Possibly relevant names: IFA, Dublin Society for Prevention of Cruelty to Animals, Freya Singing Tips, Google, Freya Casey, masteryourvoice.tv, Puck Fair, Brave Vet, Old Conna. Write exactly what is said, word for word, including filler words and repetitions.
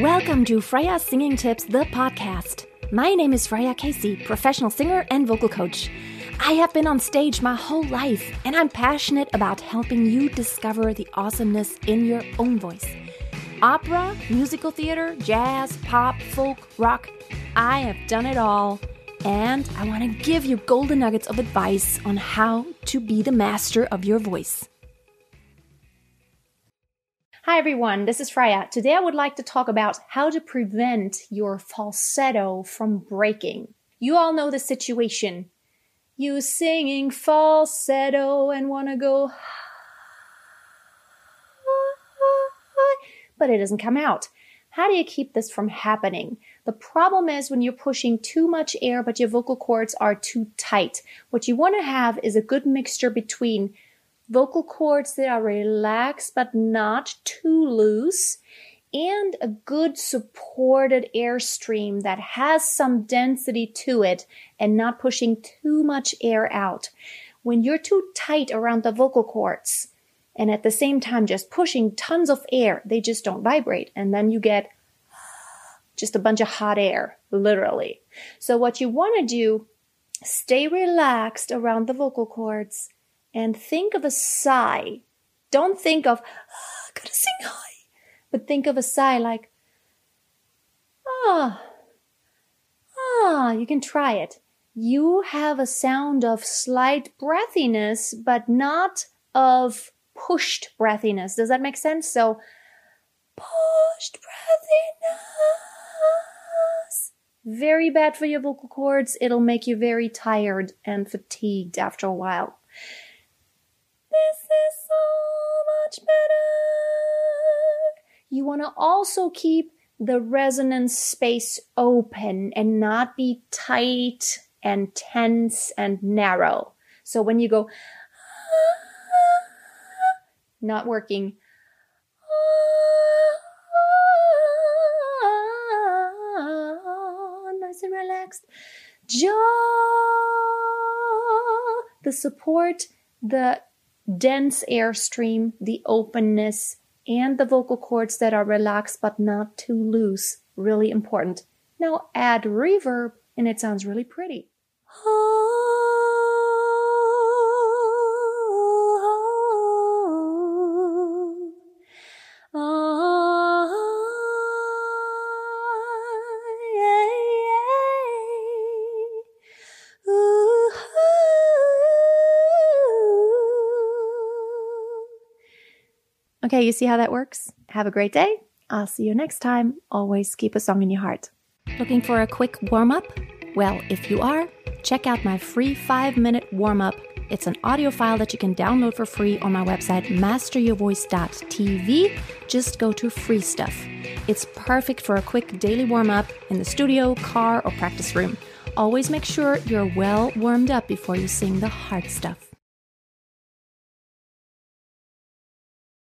Welcome to Freya Singing Tips, the podcast. My name is Freya Casey, professional singer and vocal coach. I have been on stage my whole life, and I'm passionate about helping you discover the awesomeness in your own voice. Opera, musical theater, jazz, pop, folk, rock, I have done it all. And I want to give you golden nuggets of advice on how to be the master of your voice. Hi everyone, this is Freya. Today I would like to talk about how to prevent your falsetto from breaking. You all know the situation. You singing falsetto and want to go, but it doesn't come out. How do you keep this from happening? The problem is when you're pushing too much air, but your vocal cords are too tight. What you want to have is a good mixture between vocal cords that are relaxed but not too loose, and a good supported airstream that has some density to it and not pushing too much air out. When you're too tight around the vocal cords and at the same time just pushing tons of air, they just don't vibrate, and then you get just a bunch of hot air, literally. So what you want to do, stay relaxed around the vocal cords and think of a sigh. Don't think of, oh, gotta sing high. But think of a sigh like, ah, ah, you can try it. You have a sound of slight breathiness, but not of pushed breathiness. Does that make sense? So, pushed breathiness. Very bad for your vocal cords. It'll make you very tired and fatigued after a while. This is so much better. You want to also keep the resonance space open and not be tight and tense and narrow. So when you go, not working, nice and relaxed. The support, the dense airstream, the openness, and the vocal cords that are relaxed but not too loose. Really important. Now add reverb and it sounds really pretty. Okay, you see how that works? Have a great day. I'll see you next time. Always keep a song in your heart. Looking for a quick warm-up? Well, if you are, check out my free five-minute warm-up. It's an audio file that you can download for free on my website, master your voice dot t v. Just go to free stuff. It's perfect for a quick daily warm-up in the studio, car, or practice room. Always make sure you're well warmed up before you sing the hard stuff.